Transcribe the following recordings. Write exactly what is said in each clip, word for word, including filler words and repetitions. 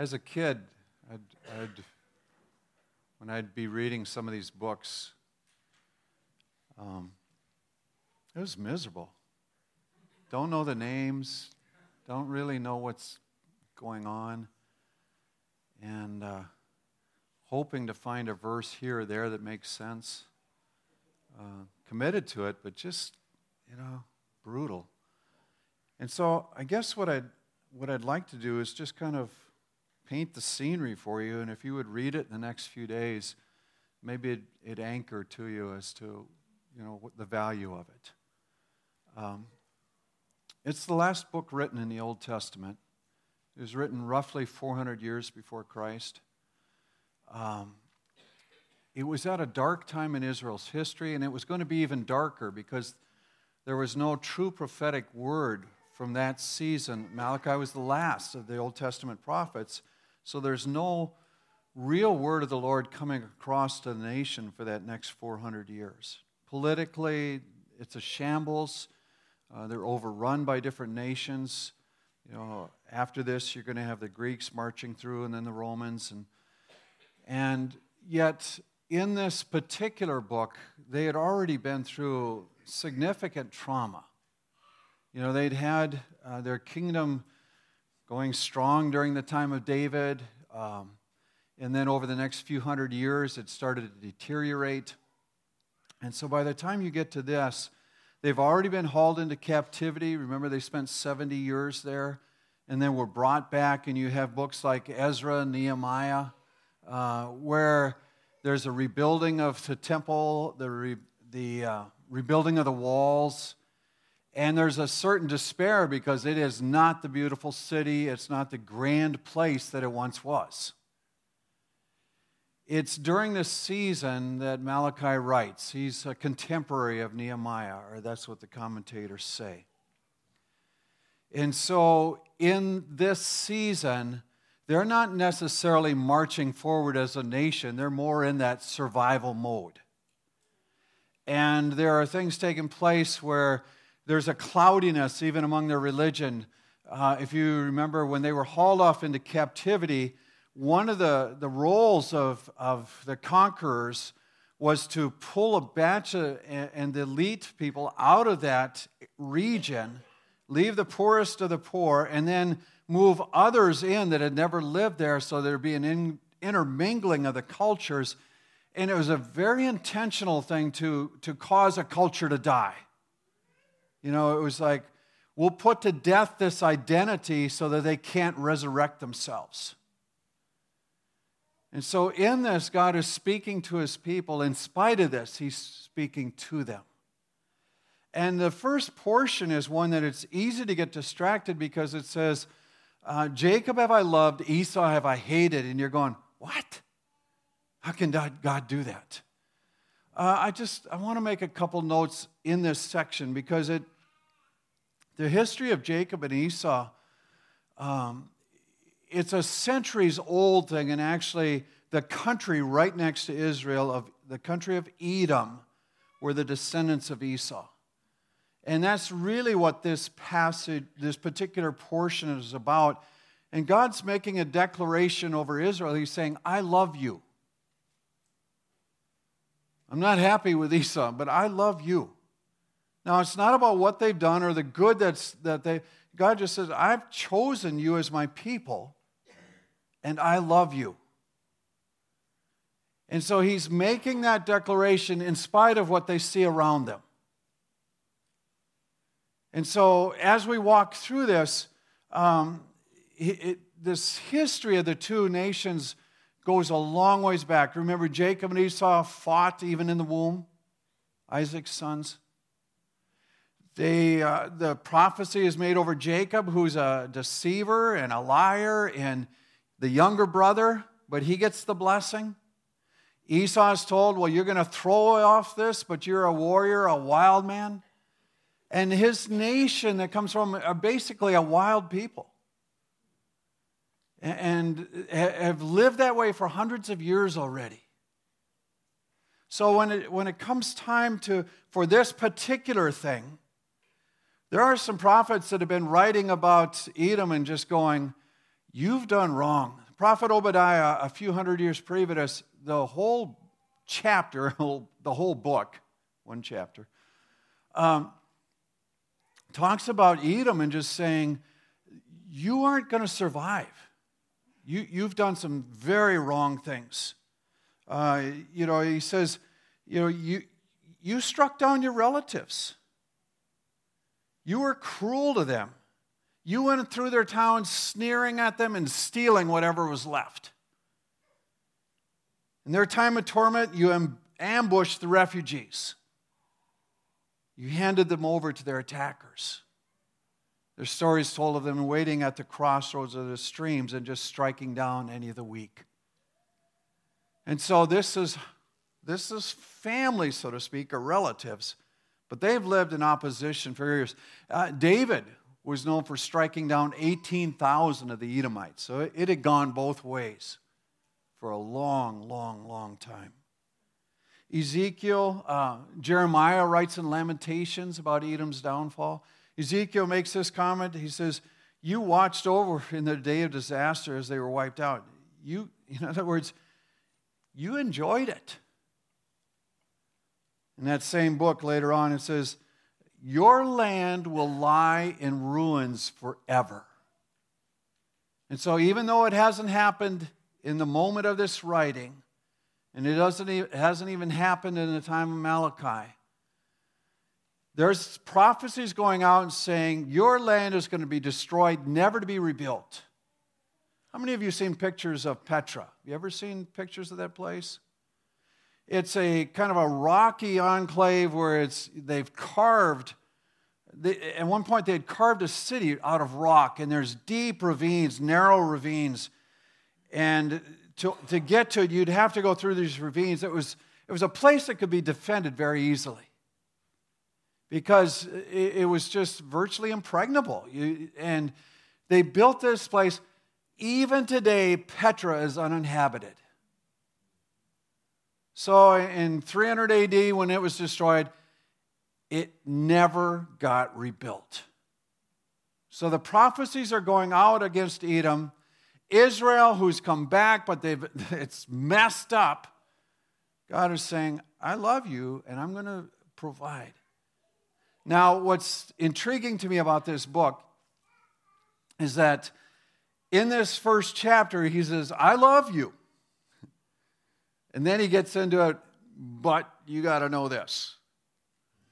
As a kid, I'd, I'd, when I'd be reading some of these books, um, it was miserable. Don't know the names, don't really know what's going on, and uh, hoping to find a verse here or there that makes sense. Uh, committed to it, but just, you know, brutal. And so I guess what I'd, what I'd like to do is just kind of paint the scenery for you, and if you would read it in the next few days, maybe it'd, it'd anchor to you as to, you know, what the value of it. Um, it's the last book written in the Old Testament. It was written roughly four hundred years before Christ. Um, it was at a dark time in Israel's history, and it was going to be even darker because there was no true prophetic word from that season. Malachi was the last of the Old Testament prophets, so there's no real word of the Lord coming across to the nation for that next four hundred years. Politically, it's a shambles. Uh, they're overrun by different nations. You know, after this, you're going to have the Greeks marching through, and then the Romans, and and yet in this particular book, they had already been through significant trauma. You know, they'd had uh, their kingdom going strong during the time of David, um, and then over the next few hundred years, it started to deteriorate. And so by the time you get to this, they've already been hauled into captivity. Remember, they spent seventy years there, and then were brought back, and you have books like Ezra, Nehemiah, Uh, where there's a rebuilding of the temple, the re, the uh, rebuilding of the walls, and there's a certain despair because it is not the beautiful city, it's not the grand place that it once was. It's during this season that Malachi writes. He's a contemporary of Nehemiah, or that's what the commentators say. And so in this season, they're not necessarily marching forward as a nation. They're more in that survival mode. And there are things taking place where there's a cloudiness even among their religion. Uh, if you remember, when they were hauled off into captivity, one of the, the roles of, of the conquerors was to pull a batch of, and elite people out of that region, leave the poorest of the poor, and then move others in that had never lived there, so there'd be an in, intermingling of the cultures. And it was a very intentional thing to, to cause a culture to die. You know, it was like, we'll put to death this identity so that they can't resurrect themselves. And so in this, God is speaking to his people. In spite of this, he's speaking to them. And the first portion is one that it's easy to get distracted because it says, Uh, Jacob have I loved, Esau have I hated. And you're going, what? How can God do that? Uh, I just, I want to make a couple notes in this section because it, the history of Jacob and Esau, um, it's a centuries old thing. And actually the country right next to Israel, of the country of Edom, were the descendants of Esau. And that's really what this passage, this particular portion is about. And God's making a declaration over Israel. He's saying, I love you. I'm not happy with Esau, but I love you. Now, it's not about what they've done or the good that's that they... God just says, I've chosen you as my people, and I love you. And so he's making that declaration in spite of what they see around them. And so as we walk through this, um, it, it, this history of the two nations goes a long ways back. Remember, Jacob and Esau fought even in the womb, Isaac's sons. They, uh, the prophecy is made over Jacob, who's a deceiver and a liar, and the younger brother, but he gets the blessing. Esau's told, well, you're going to throw off this, but you're a warrior, a wild man. And his nation that comes from are basically a wild people and have lived that way for hundreds of years already. So when it, when it comes time to for this particular thing, there are some prophets that have been writing about Edom and just going, you've done wrong. Prophet Obadiah, a few hundred years previous, the whole chapter, the whole book, one chapter, um, talks about Edom and just saying, you aren't going to survive. You, you've done some very wrong things. Uh, you know, he says, you know, you you struck down your relatives. You were cruel to them. You went through their town sneering at them and stealing whatever was left. In their time of torment, you ambushed the refugees. You handed them over to their attackers. There's stories told of them waiting at the crossroads of the streams and just striking down any of the weak. And so this is, this is family, so to speak, or relatives, but they've lived in opposition for years. Uh, David was known for striking down eighteen thousand of the Edomites, so it, it had gone both ways for a long, long, long time. Ezekiel, uh, Jeremiah writes in Lamentations about Edom's downfall. Ezekiel makes this comment. He says, you watched over in the day of disaster as they were wiped out. You, in other words, you enjoyed it. In that same book later on, it says, your land will lie in ruins forever. And so even though it hasn't happened in the moment of this writing, and it doesn't even, it hasn't even happened in the time of Malachi, there's prophecies going out and saying, your land is going to be destroyed, never to be rebuilt. How many of you have seen pictures of Petra? Have you ever seen pictures of that place? It's a kind of a rocky enclave where it's they've carved, they, at one point they had carved a city out of rock, and there's deep ravines, narrow ravines, and to, to get to it, you'd have to go through these ravines. It was, it was a place that could be defended very easily, because it, it was just virtually impregnable. You, and they built this place. Even today, Petra is uninhabited. So in three hundred A D, when it was destroyed, it never got rebuilt. So the prophecies are going out against Edom. Israel, who's come back, but they've it's messed up. God is saying, I love you, and I'm going to provide. Now, what's intriguing to me about this book is that in this first chapter, he says, I love you. And then he gets into it, but you got to know this.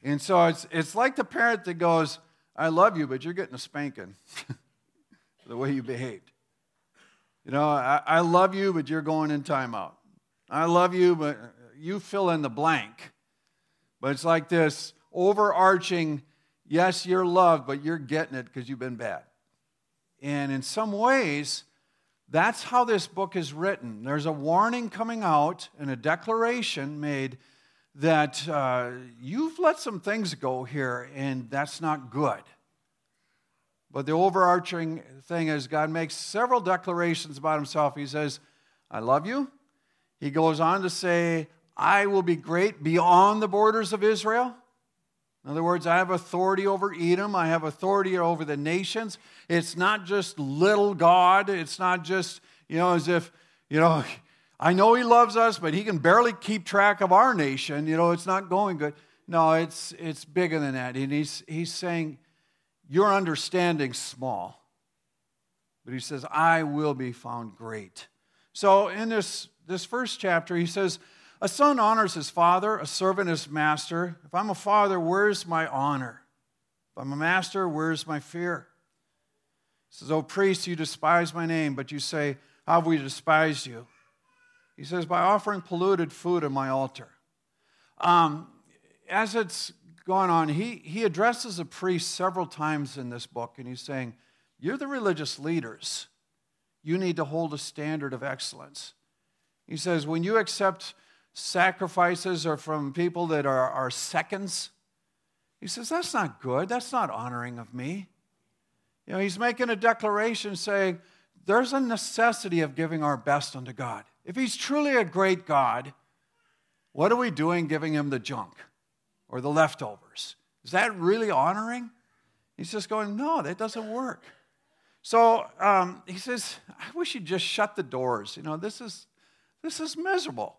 And so it's it's like the parent that goes, I love you, but you're getting a spanking the way you behaved. You know, I, I love you, but you're going in timeout. I love you, but you fill in the blank. But it's like this overarching, yes, you're loved, but you're getting it because you've been bad. And in some ways, that's how this book is written. There's a warning coming out and a declaration made that uh, you've let some things go here, and that's not good. But the overarching thing is God makes several declarations about himself. He says, I love you. He goes on to say, I will be great beyond the borders of Israel. In other words, I have authority over Edom. I have authority over the nations. It's not just little God. It's not just, you know, as if, you know, I know he loves us, but he can barely keep track of our nation. You know, it's not going good. No, it's it's bigger than that. And he's, he's saying, your understanding's small. But he says, I will be found great. So in this, this first chapter, he says, a son honors his father, a servant his master. If I'm a father, where's my honor? If I'm a master, where's my fear? He says, O priest, you despise my name, but you say, how have we despised you? He says, by offering polluted food at my altar. Um, as it's going on, he, he addresses a priest several times in this book, and he's saying, you're the religious leaders. You need to hold a standard of excellence. He says, when you accept sacrifices are from people that are, are seconds. He says, that's not good. That's not honoring of me. You know, he's making a declaration saying, there's a necessity of giving our best unto God. If he's truly a great God, what are we doing giving him the junk or the leftovers? Is that really honoring? He's just going, no, that doesn't work. So um, he says, I wish you'd just shut the doors. You know, this is this is miserable.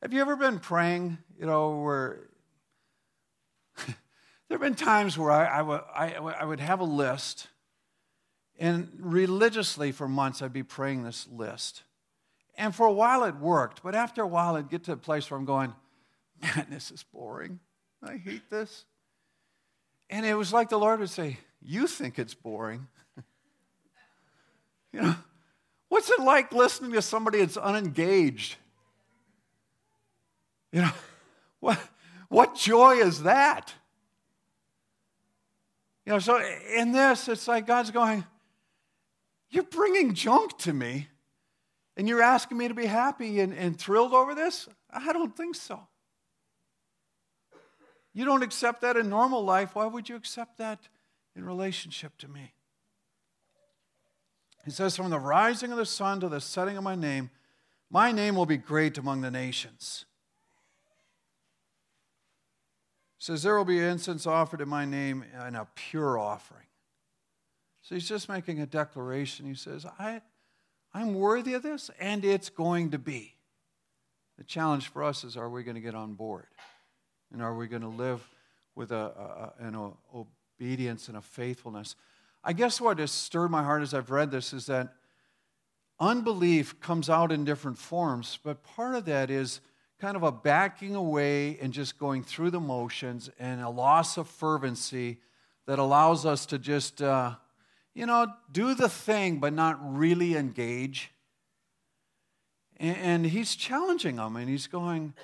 Have you ever been praying, you know, where there have been times where I, I, w- I, w- I would have a list, and religiously for months I'd be praying this list. And for a while it worked, but after a while I'd get to a place where I'm going, man, this is boring. I hate this. And it was like the Lord would say, you think it's boring. You know, what's it like listening to somebody that's unengaged? You know, what what joy is that? You know, so in this, it's like God's going, you're bringing junk to me, and you're asking me to be happy and, and thrilled over this? I don't think so. You don't accept that in normal life. Why would you accept that in relationship to me? He says, from the rising of the sun to the setting of my name, my name will be great among the nations. Says, there will be incense offered in my name and a pure offering. So he's just making a declaration. He says, I, I'm worthy of this, and it's going to be. The challenge for us is, are we going to get on board? And are we going to live with a, a, an obedience and a faithfulness? I guess what has stirred my heart as I've read this is that unbelief comes out in different forms, but part of that is kind of a backing away and just going through the motions and a loss of fervency that allows us to just, uh, you know, do the thing but not really engage. And, and he's challenging them, and he's going,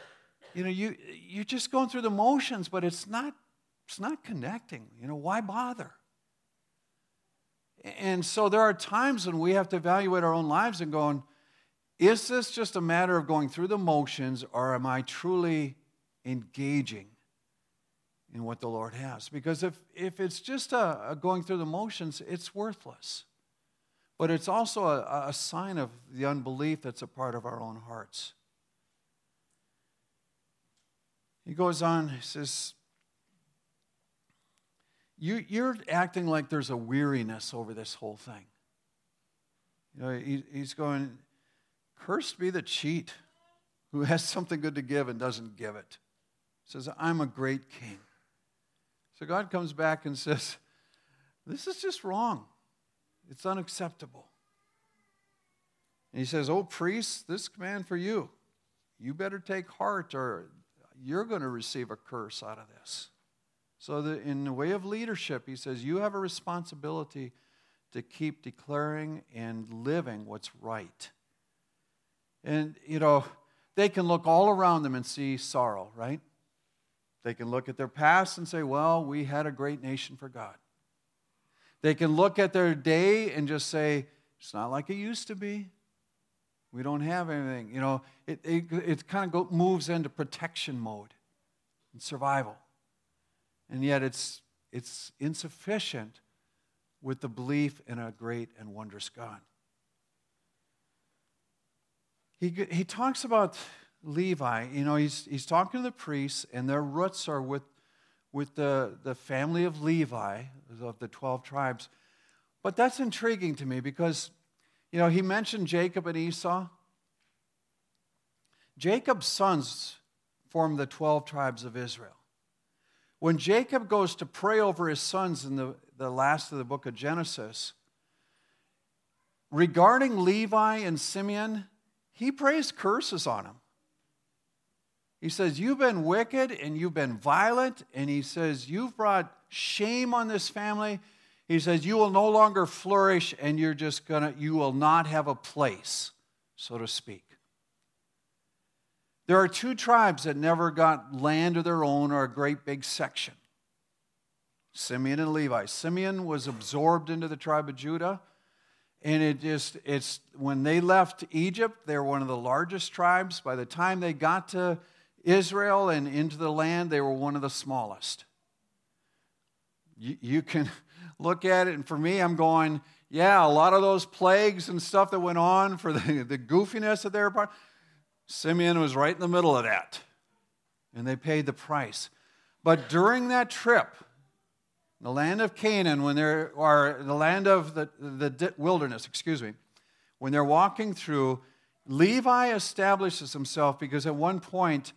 you know, you, you're just going through the motions, but it's not, it's not connecting. You know, why bother? And so there are times when we have to evaluate our own lives and going, is this just a matter of going through the motions, or am I truly engaging in what the Lord has? Because if, if it's just a, a going through the motions, it's worthless. But it's also a, a sign of the unbelief that's a part of our own hearts. He goes on, he says, you, you're acting like there's a weariness over this whole thing. You know, he, he's going, cursed be the cheat who has something good to give and doesn't give it. He says, I'm a great king. So God comes back and says, this is just wrong. It's unacceptable. And he says, oh, priests, this command for you. You better take heart, or you're going to receive a curse out of this. So that in the way of leadership, he says, you have a responsibility to keep declaring and living what's right. And, you know, they can look all around them and see sorrow, right? They can look at their past and say, well, we had a great nation for God. They can look at their day and just say, it's not like it used to be. We don't have anything. You know, it it, it kind of go, moves into protection mode and survival. And yet it's it's insufficient with the belief in a great and wondrous God. He he talks about Levi. You know, he's he's talking to the priests, and their roots are with with the, the family of Levi, of the twelve tribes. But that's intriguing to me because, you know, he mentioned Jacob and Esau. Jacob's sons form the twelve tribes of Israel. When Jacob goes to pray over his sons in the, the last of the book of Genesis, regarding Levi and Simeon, he prays curses on him. He says, you've been wicked and you've been violent. And he says, you've brought shame on this family. He says, you will no longer flourish, and you're just gonna, you will not have a place, so to speak. There are two tribes that never got land of their own or a great big section. Simeon and Levi. Simeon was absorbed into the tribe of Judah. And it just, it's, when they left Egypt, they were one of the largest tribes. By the time they got to Israel and into the land, they were one of the smallest. You, you can look at it, and for me, I'm going, yeah, a lot of those plagues and stuff that went on for the, the goofiness of their part, Simeon was right in the middle of that. And they paid the price. But during that trip, the land of Canaan, when they're, or the land of the, the wilderness, excuse me, when they're walking through, Levi establishes himself because at one point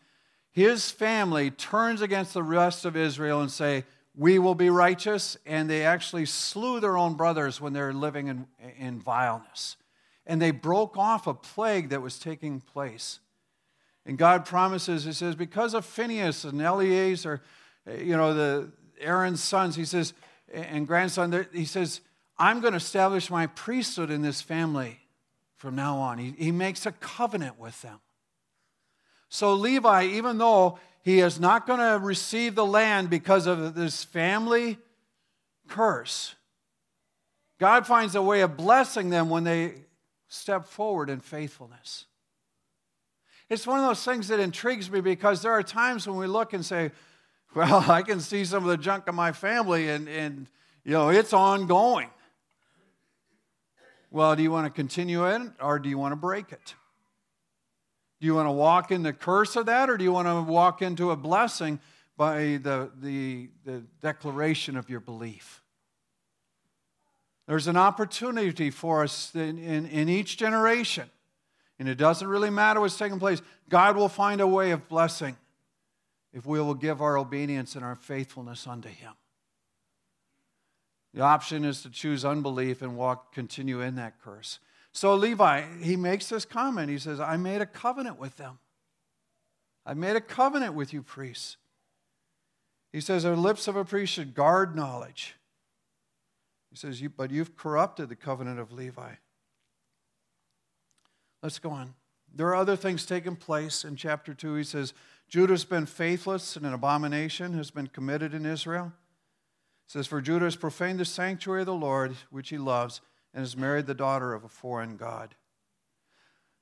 his family turns against the rest of Israel and say, we will be righteous, and they actually slew their own brothers when they're living in, in vileness. And they broke off a plague that was taking place. And God promises, he says, because of Phinehas and Eliezer, you know, the Aaron's sons, he says, and grandson, he says, I'm going to establish my priesthood in this family from now on. He, he makes a covenant with them. So Levi, even though he is not going to receive the land because of this family curse, God finds a way of blessing them when they step forward in faithfulness. It's one of those things that intrigues me, because there are times when we look and say, well, I can see some of the junk of my family, and, and you know, it's ongoing. Well, do you want to continue it, or do you want to break it? Do you want to walk in the curse of that, or do you want to walk into a blessing by the, the, the declaration of your belief? There's an opportunity for us in, in, in each generation, and it doesn't really matter what's taking place. God will find a way of blessing if we will give our obedience and our faithfulness unto Him. The option is to choose unbelief and walk, continue in that curse. So Levi, he makes this comment. He says, I made a covenant with them. I made a covenant with you, priests. He says, the lips of a priest should guard knowledge. He says, you, but you've corrupted the covenant of Levi. Let's go on. There are other things taking place in chapter two. He says, Judah's been faithless, and an abomination has been committed in Israel. It says, for Judah has profaned the sanctuary of the Lord, which he loves, and has married the daughter of a foreign god.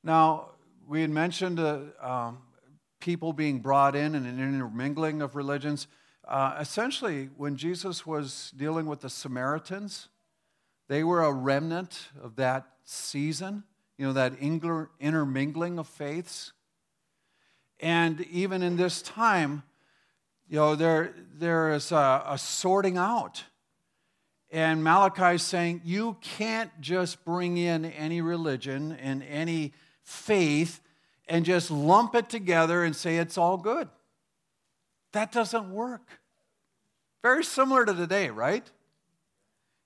Now, we had mentioned uh, um, people being brought in and an intermingling of religions. Uh, essentially, when Jesus was dealing with the Samaritans, they were a remnant of that season, you know, that intermingling of faiths. And even in this time, you know, there there is a, a sorting out. And Malachi is saying, you can't just bring in any religion and any faith and just lump it together and say it's all good. That doesn't work. Very similar to today, right?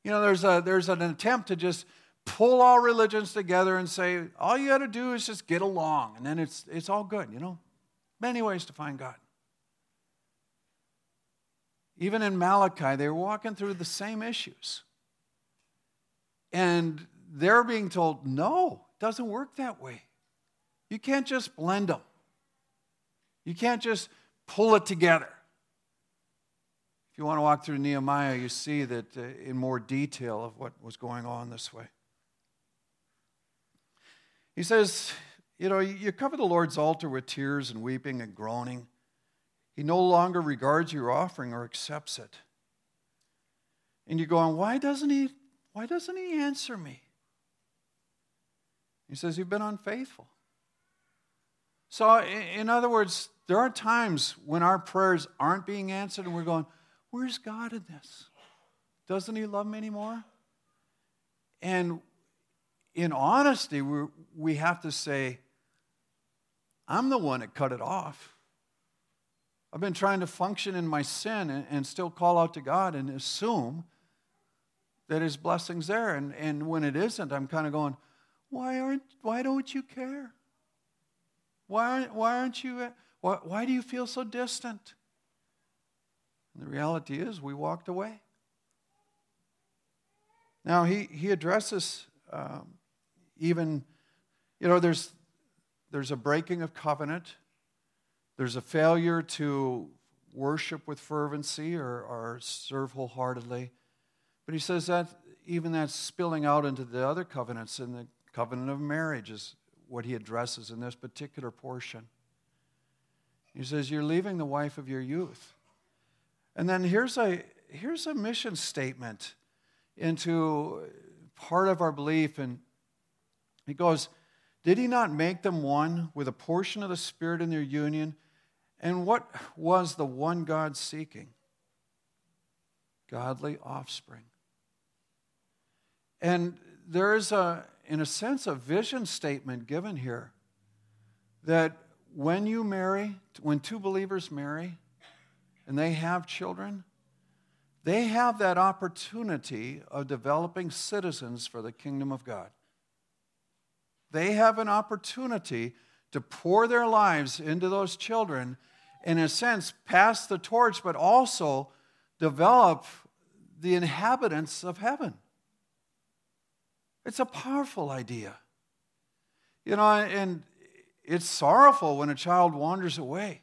You know, there's a there's an attempt to just pull all religions together and say, all you got to do is just get along, and then it's it's all good, you know? Many ways to find God. Even in Malachi, they were walking through the same issues. And they're being told, no, it doesn't work that way. You can't just blend them. You can't just pull it together. If you want to walk through Nehemiah, you see that in more detail of what was going on this way. He says, you know, you cover the Lord's altar with tears and weeping and groaning. He no longer regards your offering or accepts it. And you go on, why doesn't he, why doesn't he answer me? He says, you've been unfaithful. So in other words, there are times when our prayers aren't being answered and we're going, where's God in this? Doesn't he love me anymore? And in honesty, we we have to say, I'm the one that cut it off. I've been trying to function in my sin and, and still call out to God and assume that His blessing's there. And, and when it isn't, I'm kind of going, why aren't? Why don't you care? Why aren't? Why aren't you? Why, why do you feel so distant? And the reality is, we walked away. Now he he addresses um, even, you know, there's there's a breaking of covenant. There's a failure to worship with fervency or, or serve wholeheartedly. But he says that even that's spilling out into the other covenants, and the covenant of marriage is what he addresses in this particular portion. He says, you're leaving the wife of your youth. And then here's a, here's a mission statement into part of our belief. And he goes, did he not make them one with a portion of the Spirit in their union? And what was the one God seeking? godly offspring. And there is, a, in a sense, a vision statement given here that when you marry, when two believers marry and they have children, they have that opportunity of developing citizens for the kingdom of God. They have an opportunity to pour their lives into those children, in a sense, pass the torch, but also develop the inhabitants of heaven. It's a powerful idea. You know, and it's sorrowful when a child wanders away.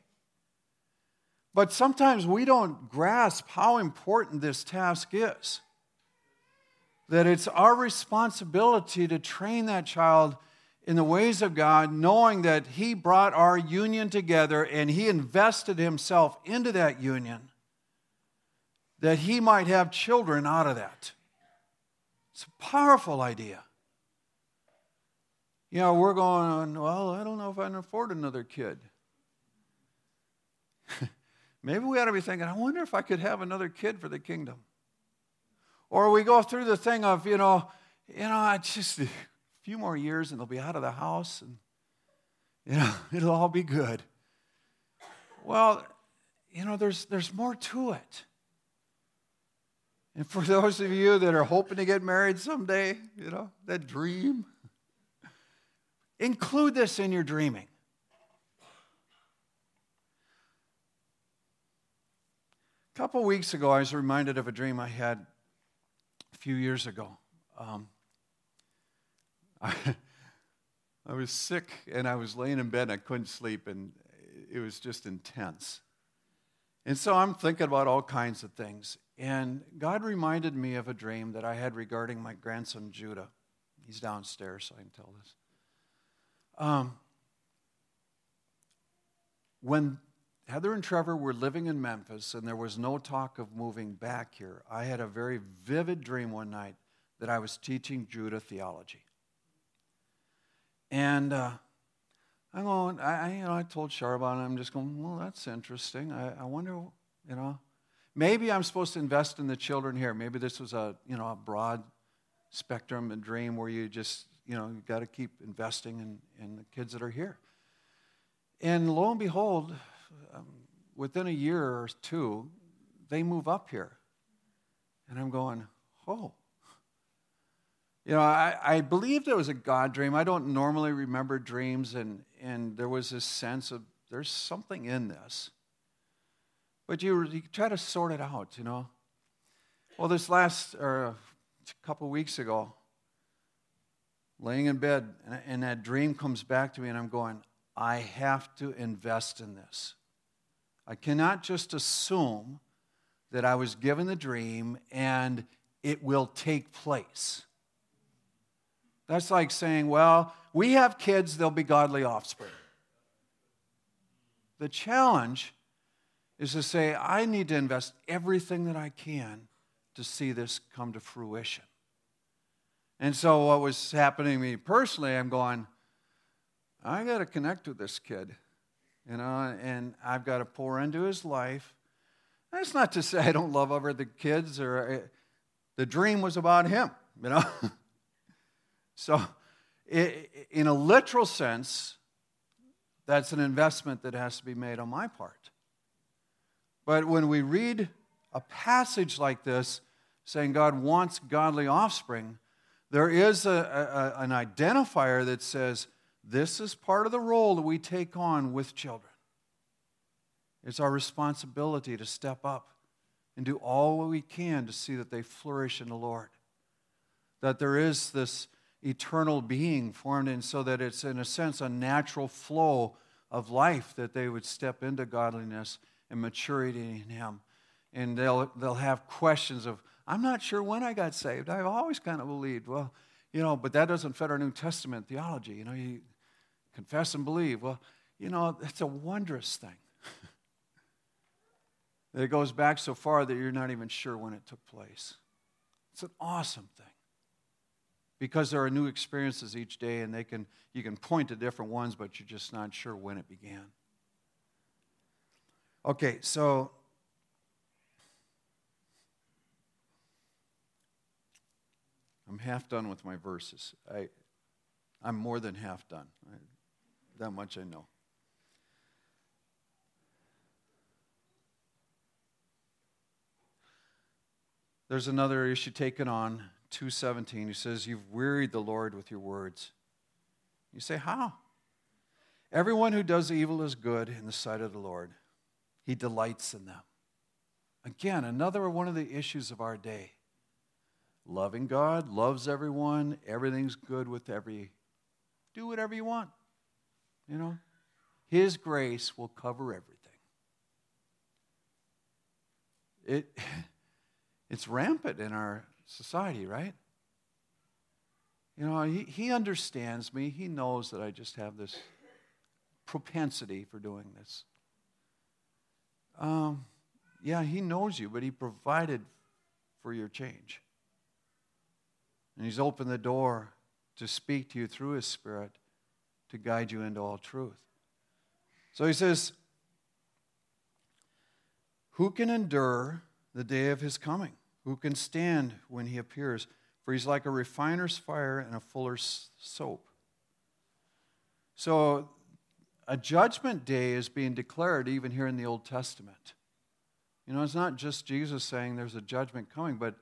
But sometimes we don't grasp how important this task is. That it's our responsibility to train that child in the ways of God, knowing that He brought our union together and He invested Himself into that union, that He might have children out of that. It's a powerful idea. You know, we're going, well, I don't know if I can afford another kid. Maybe we ought to be thinking, I wonder if I could have another kid for the kingdom. Or we go through the thing of, you know, you know, just a few more years and they'll be out of the house and, you know, it'll all be good. Well, you know, there's there's more to it. And for those of you that are hoping to get married someday, you know, that dream, include this in your dreaming. A couple weeks ago, I was reminded of a dream I had a few years ago. Um, I, I was sick, and I was laying in bed, and I couldn't sleep, and it was just intense. And so I'm thinking about all kinds of things. And God reminded me of a dream that I had regarding my grandson, Judah. He's downstairs, so I can tell this. Um, when Heather and Trevor were living in Memphis and there was no talk of moving back here, I had a very vivid dream one night that I was teaching Judah theology. And uh, I'm going, I, you know, I told Charbonne, I'm just going, well, that's interesting. I, I wonder, you know. Maybe I'm supposed to invest in the children here. Maybe this was a, you know, a broad spectrum, a dream where you just, you know, you got to keep investing in, in the kids that are here. And lo and behold, um, within a year or two, they move up here. And I'm going, oh. You know, I, I believed it was a God dream. I don't normally remember dreams, and, and there was this sense of there's something in this. But you, you try to sort it out, you know. Well, this last or a couple weeks ago, laying in bed, and, and that dream comes back to me, and I'm going, I have to invest in this. I cannot just assume that I was given the dream and it will take place. That's like saying, well, we have kids, they'll be godly offspring. The challenge is to say, I need to invest everything that I can to see this come to fruition. And so what was happening to me personally, I'm going, I got to connect with this kid, you know, and I've got to pour into his life. That's not to say I don't love over the kids, or the dream was about him, you know. So in a literal sense, that's an investment that has to be made on my part. But when we read a passage like this, saying God wants godly offspring, there is a, a, an identifier that says, this is part of the role that we take on with children. It's our responsibility to step up and do all we can to see that they flourish in the Lord. That there is this eternal being formed in, so that it's, in a sense, a natural flow of life that they would step into godliness and maturity in Him. And they'll they'll have questions of, I'm not sure when I got saved. I've always kind of believed. Well, you know, but that doesn't fit our New Testament theology. You know, you confess and believe. Well, you know, it's a wondrous thing. It goes back so far that you're not even sure when it took place. It's an awesome thing. Because there are new experiences each day, and they can you can point to different ones, but you're just not sure when it began. Okay, so I'm half done with my verses. I, I'm more than half done. I, that much I know. There's another issue taken on, two seventeen. He says, you've wearied the Lord with your words. You say, how? Everyone who does evil is good in the sight of the Lord. He delights in them. Again, another one of the issues of our day. Loving God, loves everyone, everything's good with every, do whatever you want, you know. His grace will cover everything. It, it's rampant in our society, right? You know, he, he understands me. He knows that I just have this propensity for doing this. Um, yeah, he knows you, but he provided for your change. And he's opened the door to speak to you through his Spirit to guide you into all truth. So he says, who can endure the day of his coming? Who can stand when he appears? For he's like a refiner's fire and a fuller's soap. So a judgment day is being declared even here in the Old Testament. You know, it's not just Jesus saying there's a judgment coming, but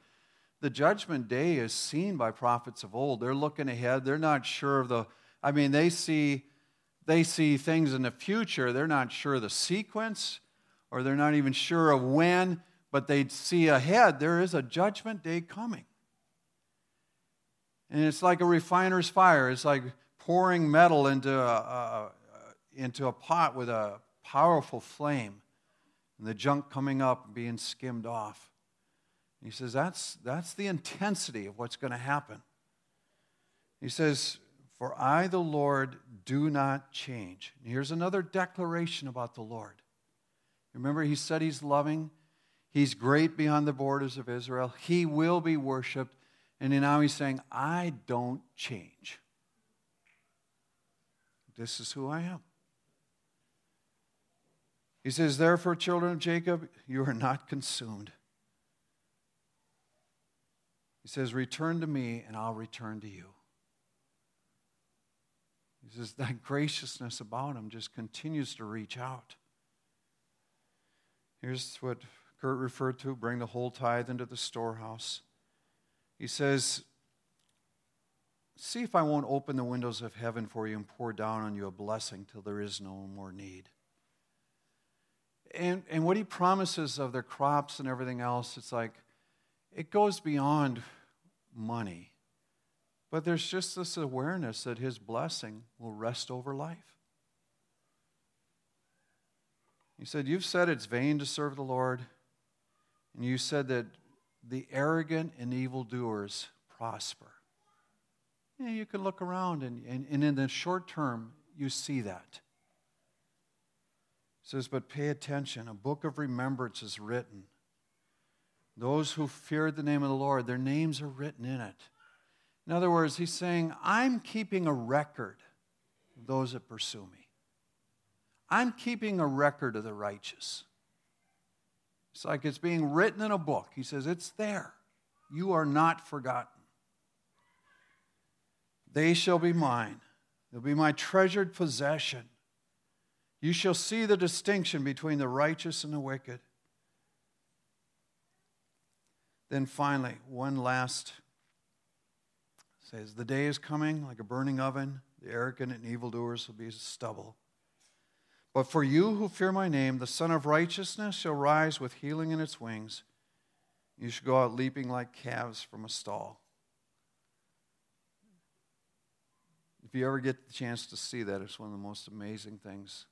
the judgment day is seen by prophets of old. They're looking ahead. They're not sure of the, I mean, they see they see things in the future. They're not sure of the sequence, or they're not even sure of when, but they see ahead. There is a judgment day coming. And it's like a refiner's fire. It's like pouring metal into a, a, into a pot with a powerful flame, and the junk coming up and being skimmed off. He says, that's, that's the intensity of what's going to happen. He says, for I, the Lord, do not change. And here's another declaration about the Lord. Remember, he said he's loving. He's great beyond the borders of Israel. He will be worshipped. And now he's saying, I don't change. This is who I am. He says, therefore, children of Jacob, you are not consumed. He says, return to me, and I'll return to you. He says, that graciousness about him just continues to reach out. Here's what Kurt referred to, bring the whole tithe into the storehouse. He says, see if I won't open the windows of heaven for you and pour down on you a blessing till there is no more need. And, and what he promises of their crops and everything else, it's like, it goes beyond money, but there's just this awareness that his blessing will rest over life. He said, you've said it's vain to serve the Lord, and you said that the arrogant and evildoers prosper. And you can look around, and, and, and in the short term, you see that. He says, but pay attention. A book of remembrance is written. Those who feared the name of the Lord, their names are written in it. In other words, he's saying, I'm keeping a record of those that pursue me. I'm keeping a record of the righteous. It's like it's being written in a book. He says, it's there. You are not forgotten. They shall be mine. They'll be my treasured possession. You shall see the distinction between the righteous and the wicked. Then finally, one last says, the day is coming like a burning oven. The arrogant and evildoers will be as stubble. But for you who fear my name, the Son of Righteousness shall rise with healing in its wings. You shall go out leaping like calves from a stall. If you ever get the chance to see that, it's one of the most amazing things,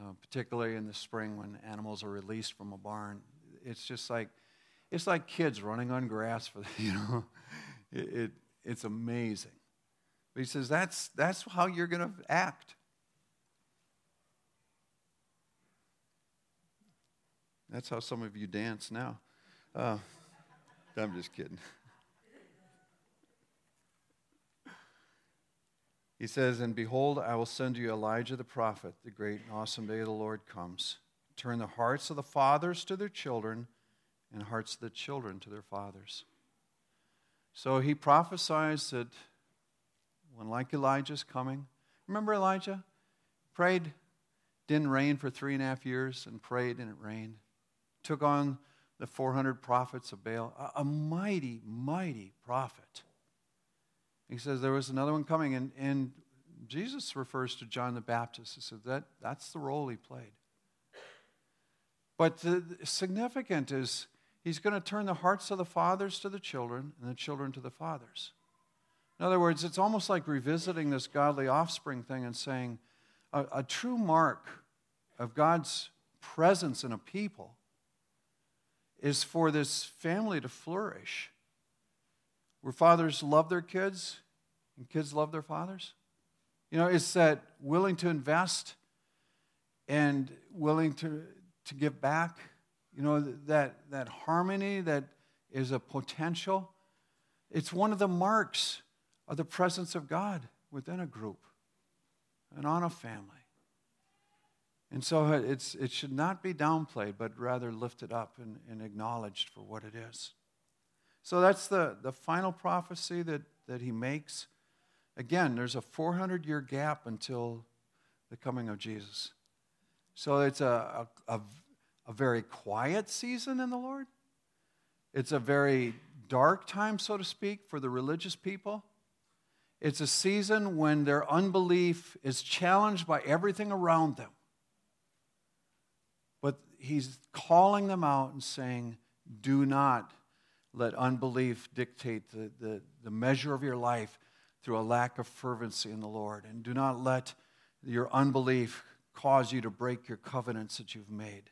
uh, particularly in the spring when animals are released from a barn. It's just like, It's like kids running on grass for, you know, it, it it's amazing. But he says that's that's how you're going to act. That's how some of you dance now. Uh, I'm just kidding. He says, and behold, I will send you Elijah the prophet. The great and awesome day of the Lord comes. Turn the hearts of the fathers to their children, and hearts of the children to their fathers. So he prophesies that when like Elijah's coming, remember Elijah? Prayed, didn't rain for three and a half years, and prayed and it rained. Took on the four hundred prophets of Baal, a, a mighty, mighty prophet. He says there was another one coming, and, and Jesus refers to John the Baptist. He said that, that's the role he played. But the, the significant is he's going to turn the hearts of the fathers to the children and the children to the fathers. In other words, it's almost like revisiting this godly offspring thing and saying a, a true mark of God's presence in a people is for this family to flourish, where fathers love their kids and kids love their fathers. You know, it's that willing to invest and willing to, to give back. You know, that, that harmony that is a potential. It's one of the marks of the presence of God within a group and on a family. And so it's it should not be downplayed, but rather lifted up and, and acknowledged for what it is. So that's the, the final prophecy that, that he makes. Again, there's a four hundred year gap until the coming of Jesus. So it's a, a, a, a very quiet season in the Lord. It's a very dark time, so to speak, for the religious people. It's a season when their unbelief is challenged by everything around them. But he's calling them out and saying, do not let unbelief dictate the, the, the measure of your life through a lack of fervency in the Lord. And do not let your unbelief cause you to break your covenants that you've made.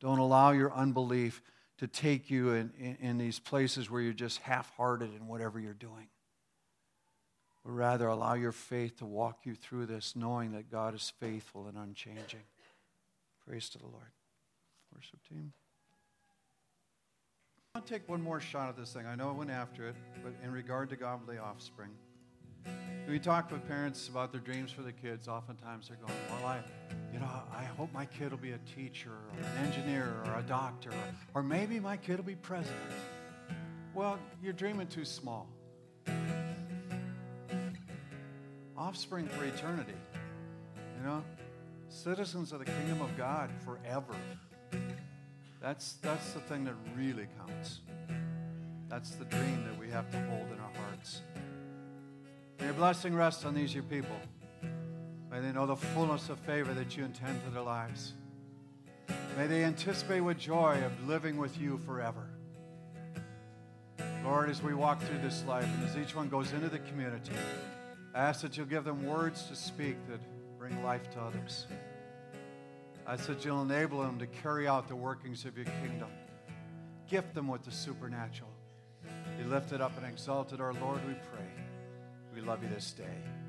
Don't allow your unbelief to take you in, in, in these places where you're just half-hearted in whatever you're doing. But rather, allow your faith to walk you through this, knowing that God is faithful and unchanging. Praise to the Lord. Worship team. I'll take one more shot at this thing. I know I went after it, but in regard to godly offspring. When we talk with parents about their dreams for their kids, oftentimes they're going, well, I, you know, I hope my kid will be a teacher or an engineer or a doctor, or, or maybe my kid will be president. Well, you're dreaming too small. Offspring for eternity, you know? Citizens of the kingdom of God forever. That's that's the thing that really counts. That's the dream that we have to hold in our hearts. May your blessing rest on these, your people. May they know the fullness of favor that you intend for their lives. May they anticipate with joy of living with you forever. Lord, as we walk through this life and as each one goes into the community, I ask that you'll give them words to speak that bring life to others. I ask that you'll enable them to carry out the workings of your kingdom. Gift them with the supernatural. Be lifted up and exalted, our Lord, we pray. We love you this day.